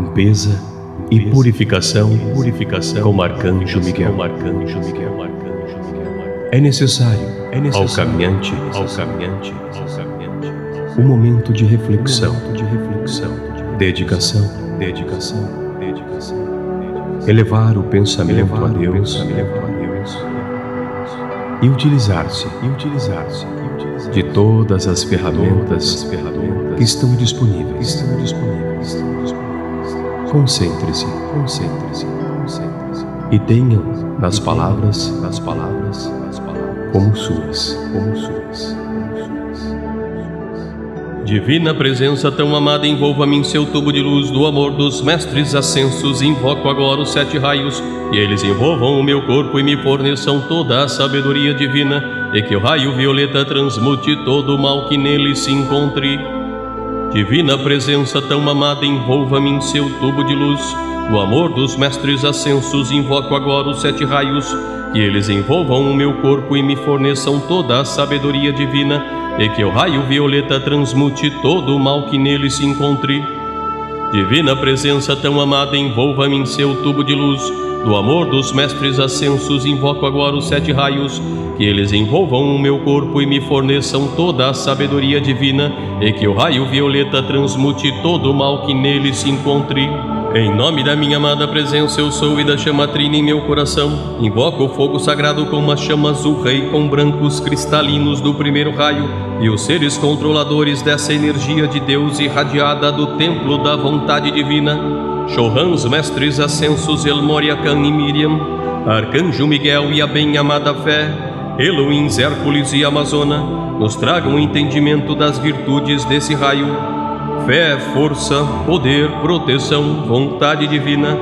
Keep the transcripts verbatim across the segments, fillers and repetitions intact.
limpeza e purificação, purificação como Arcanjo Miguel. É necessário ao caminhante um momento de reflexão, dedicação, elevar o pensamento a Deus e utilizar-se de todas as ferramentas que estão disponíveis. Concentre-se e tenha nas palavras como suas. Divina Presença tão amada, envolva-me em seu tubo de luz do amor dos Mestres Ascensos. Invoco agora os sete raios, e eles envolvam o meu corpo e me forneçam toda a sabedoria divina, e que o raio violeta transmute todo o mal que nele se encontre. Divina Presença tão amada, envolva-me em seu tubo de luz do amor dos Mestres Ascensos. Invoco agora os sete raios, que eles envolvam o meu corpo e me forneçam toda a sabedoria divina, e que o raio violeta transmute todo o mal que nele se encontre. Divina Presença tão amada, envolva-me em seu tubo de luz do amor dos Mestres Ascensos. Invoco agora os sete raios, que eles envolvam o meu corpo e me forneçam toda a sabedoria divina, e que o raio violeta transmute todo o mal que nele se encontre. Em nome da minha amada presença eu sou e da chama trina em meu coração, invoco o fogo sagrado com uma chama azul rei, com brancos cristalinos do primeiro raio, e os seres controladores dessa energia de Deus irradiada do templo da vontade divina, Shohans, Mestres Ascensos, El Morya e Míriam, Arcanjo Miguel e a bem-amada Fé, Elohim, Hércules e Amazona, nos tragam o entendimento das virtudes desse raio. Fé, força, poder, proteção, vontade divina,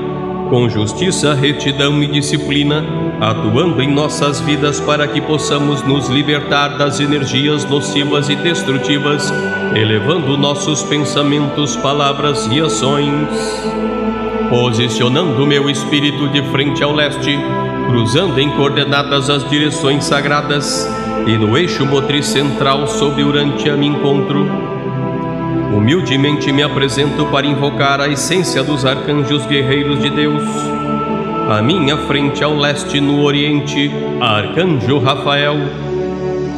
com justiça, retidão e disciplina, atuando em nossas vidas para que possamos nos libertar das energias nocivas e destrutivas, elevando nossos pensamentos, palavras e ações. Posicionando meu espírito de frente ao leste, cruzando em coordenadas as direções sagradas, e no eixo motriz central sobre Urantia me encontro. Humildemente me apresento para invocar a essência dos arcanjos guerreiros de Deus. À minha frente ao leste, no oriente, Arcanjo Rafael.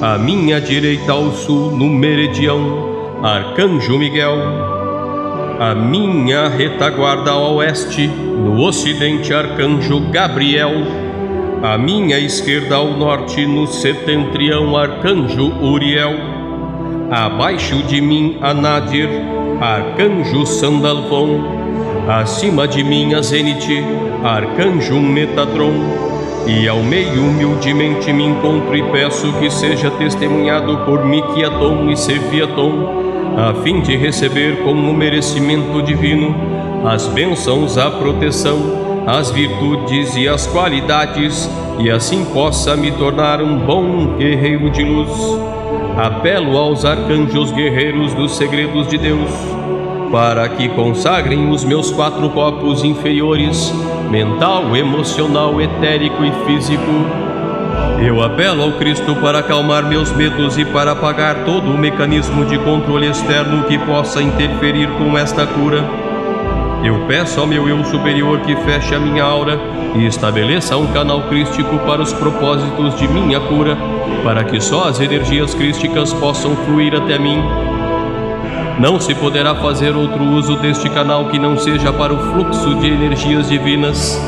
À minha direita ao sul, no meridião, Arcanjo Miguel. À minha retaguarda ao oeste, no ocidente, Arcanjo Gabriel. À minha esquerda ao norte, no setentrião, Arcanjo Uriel. Abaixo de mim, Anadir, Arcanjo Sandalfon. Acima de mim, a Zenite, Arcanjo Metatron. E ao meio, humildemente me encontro e peço que seja testemunhado por Miquiaton e Sefiaton, a fim de receber com o merecimento divino as bênçãos, a proteção, as virtudes e as qualidades, e assim possa me tornar um bom guerreiro de luz. Apelo aos arcanjos guerreiros dos segredos de Deus, para que consagrem os meus quatro corpos inferiores, mental, emocional, etérico e físico. Eu apelo ao Cristo para acalmar meus medos e para apagar todo o mecanismo de controle externo que possa interferir com esta cura. Eu peço ao meu eu superior que feche a minha aura e estabeleça um canal crístico para os propósitos de minha cura, para que só as energias crísticas possam fluir até mim. Não se poderá fazer outro uso deste canal que não seja para o fluxo de energias divinas.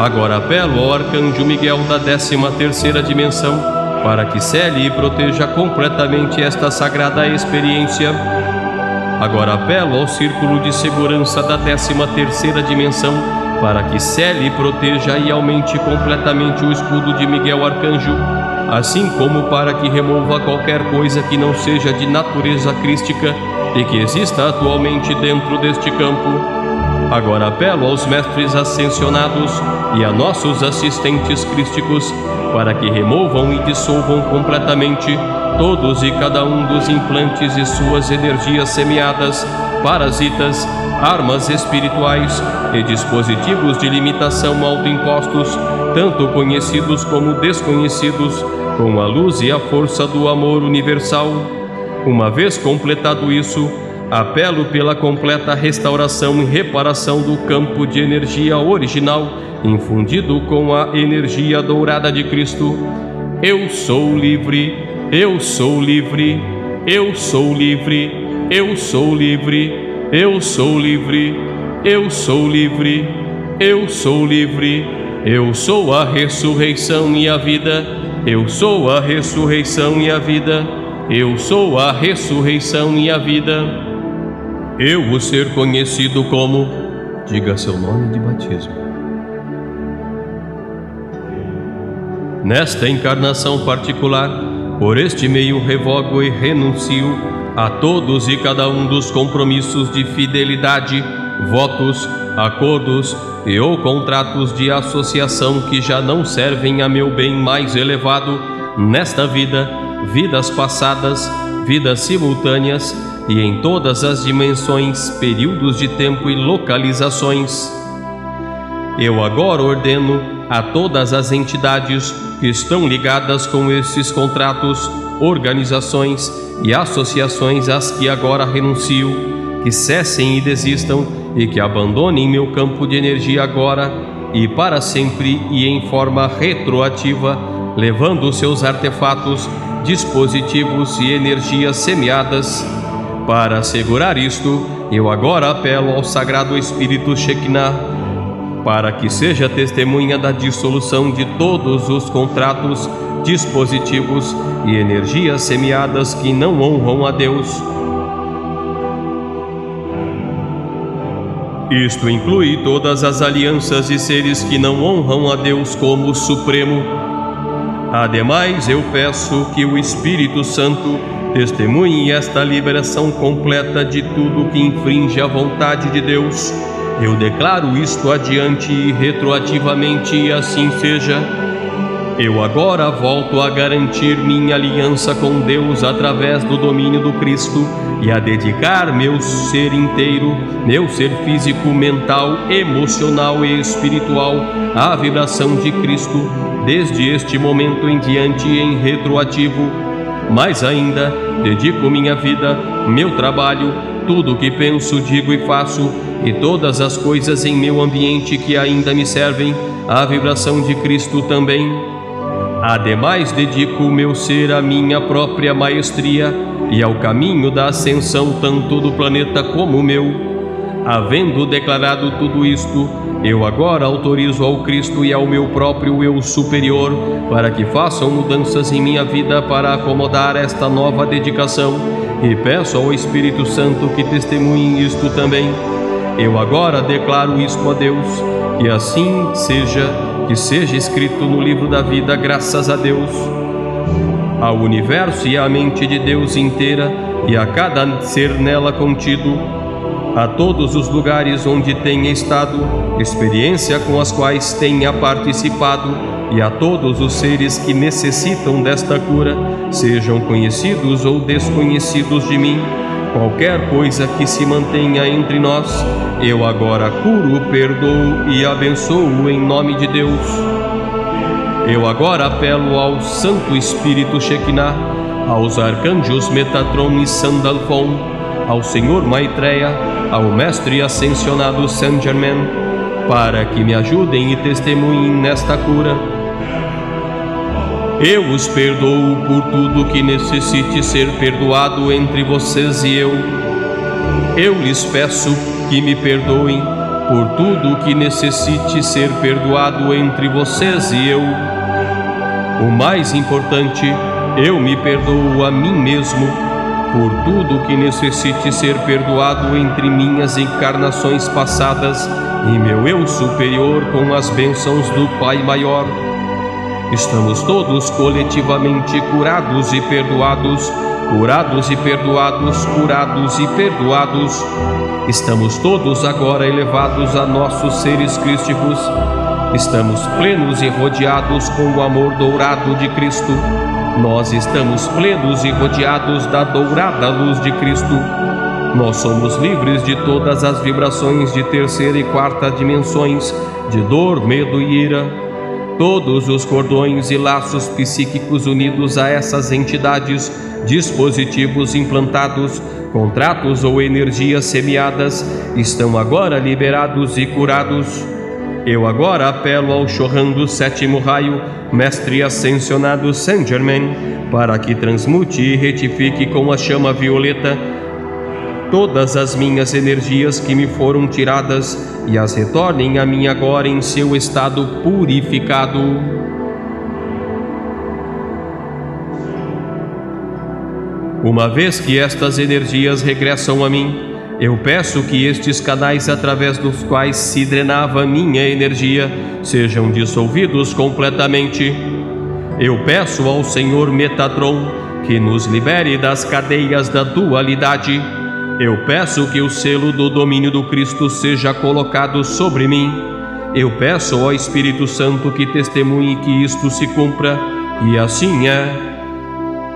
Agora apelo ao Arcanjo Miguel da décima terceira dimensão, para que cele e proteja completamente esta sagrada experiência. Agora apelo ao Círculo de Segurança da décima terceira dimensão, para que cele e proteja e aumente completamente o escudo de Miguel Arcanjo, assim como para que remova qualquer coisa que não seja de natureza crística e que exista atualmente dentro deste campo. Agora apelo aos mestres ascensionados e a nossos assistentes crísticos para que removam e dissolvam completamente todos e cada um dos implantes e suas energias semeadas, parasitas, armas espirituais e dispositivos de limitação autoimpostos, tanto conhecidos como desconhecidos, com a luz e a força do amor universal. Uma vez completado isso, Apelo pela completa restauração e reparação do campo de energia original, infundido com a energia dourada de Cristo. Eu sou livre, eu sou livre, eu sou livre, eu sou livre, eu sou livre, eu sou livre, eu sou livre, eu sou a ressurreição e a vida, eu sou a ressurreição e a vida, eu sou a ressurreição e a vida. Eu o ser conhecido como... Diga seu nome de batismo. Nesta encarnação particular, por este meio revogo e renuncio a todos e cada um dos compromissos de fidelidade, votos, acordos e ou contratos de associação que já não servem a meu bem mais elevado nesta vida, vidas passadas, vidas simultâneas, e em todas as dimensões, períodos de tempo e localizações. Eu agora ordeno a todas as entidades que estão ligadas com esses contratos, organizações e associações às que agora renuncio, que cessem e desistam e que abandonem meu campo de energia agora e para sempre e em forma retroativa, levando seus artefatos, dispositivos e energias semeadas. Para assegurar isto, eu agora apelo ao Sagrado Espírito Shekinah para que seja testemunha da dissolução de todos os contratos, dispositivos e energias semeadas que não honram a Deus. Isto inclui todas as alianças de seres que não honram a Deus como Supremo. Ademais, eu peço que o Espírito Santo testemunhe esta liberação completa de tudo que infringe a vontade de Deus. Eu declaro isto adiante e retroativamente, e assim seja. Eu agora volto a garantir minha aliança com Deus através do domínio do Cristo e a dedicar meu ser inteiro, meu ser físico, mental, emocional e espiritual à vibração de Cristo, desde este momento em diante em retroativo. Mais ainda, dedico minha vida, meu trabalho, tudo o que penso, digo e faço, e todas as coisas em meu ambiente que ainda me servem, à vibração de Cristo também. Ademais, dedico o meu ser à minha própria maestria e ao caminho da ascensão tanto do planeta como o meu. Havendo declarado tudo isto, eu agora autorizo ao Cristo e ao meu próprio eu superior para que façam mudanças em minha vida para acomodar esta nova dedicação e peço ao Espírito Santo que testemunhe isto também. Eu agora declaro isto a Deus, que assim seja, que seja escrito no livro da vida, graças a Deus, ao universo e à mente de Deus inteira e a cada ser nela contido, a todos os lugares onde tenha estado, experiência com as quais tenha participado, e a todos os seres que necessitam desta cura, sejam conhecidos ou desconhecidos de mim. Qualquer coisa que se mantenha entre nós, eu agora curo, perdoo e abençoo em nome de Deus. Eu agora apelo ao Santo Espírito Shekinah, aos arcanjos Metatron e Sandalfon, ao Senhor Maitreya, ao Mestre Ascensionado Saint-Germain, para que me ajudem e testemunhem nesta cura. Eu os perdoo por tudo que necessite ser perdoado entre vocês e eu. Eu lhes peço que me perdoem por tudo que necessite ser perdoado entre vocês e eu. O mais importante, eu me perdoo a mim mesmo por tudo que necessite ser perdoado entre minhas encarnações passadas e meu eu superior com as bênçãos do Pai Maior. Estamos todos coletivamente curados e perdoados, curados e perdoados, curados e perdoados. Estamos todos agora elevados a nossos seres crísticos. Estamos plenos e rodeados com o amor dourado de Cristo. Nós estamos plenos e rodeados da dourada luz de Cristo. Nós somos livres de todas as vibrações de terceira e quarta dimensões, de dor, medo e ira. Todos os cordões e laços psíquicos unidos a essas entidades, dispositivos implantados, Contratos ou energias semeadas estão agora liberados e curados. Eu agora apelo ao Shohan do sétimo raio, mestre ascensionado Saint-Germain, para que transmute e retifique com a chama violeta todas as minhas energias que me foram tiradas e as retornem a mim agora em seu estado purificado. Uma vez que estas energias regressam a mim, eu peço que estes canais através dos quais se drenava minha energia sejam dissolvidos completamente. Eu peço ao Senhor Metatron que nos libere das cadeias da dualidade. Eu peço que o selo do domínio do Cristo seja colocado sobre mim. Eu peço ao Espírito Santo que testemunhe que isto se cumpra, e assim é.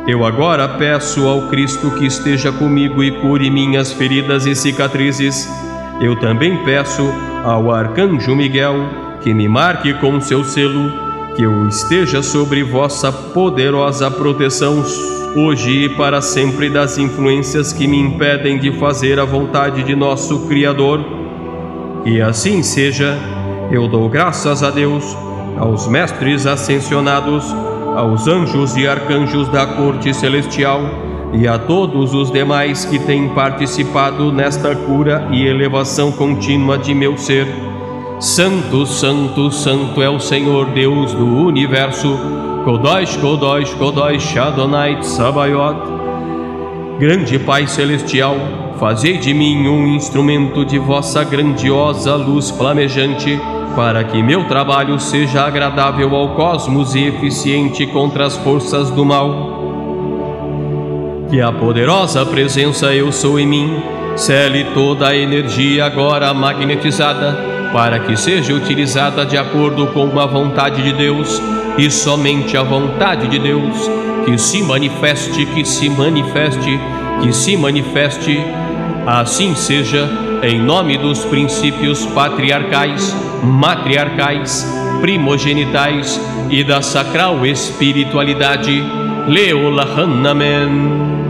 Eu agora peço ao Cristo que esteja comigo e cure minhas feridas e cicatrizes. Eu também peço ao Arcanjo Miguel que me marque com seu selo, que eu esteja sobre vossa poderosa proteção hoje e para sempre das influências que me impedem de fazer a vontade de nosso Criador. E assim seja. Eu dou graças a Deus, aos mestres ascensionados, aos anjos e arcanjos da corte celestial e a todos os demais que têm participado nesta cura e elevação contínua de meu ser. Santo, santo, santo é o Senhor Deus do universo. Kodosh, Kodosh, Kodosh, Adonai Tzabayot. Grande Pai Celestial, fazei de mim um instrumento de vossa grandiosa luz flamejante, para que meu trabalho seja agradável ao cosmos e eficiente contra as forças do mal. Que a poderosa presença eu sou em mim cele toda a energia agora magnetizada, para que seja utilizada de acordo com a vontade de Deus, e somente a vontade de Deus, que se manifeste, que se manifeste, que se manifeste. Assim seja, em nome dos princípios patriarcais, matriarcais, primogenitais e da sacral espiritualidade. Leola Han-namen.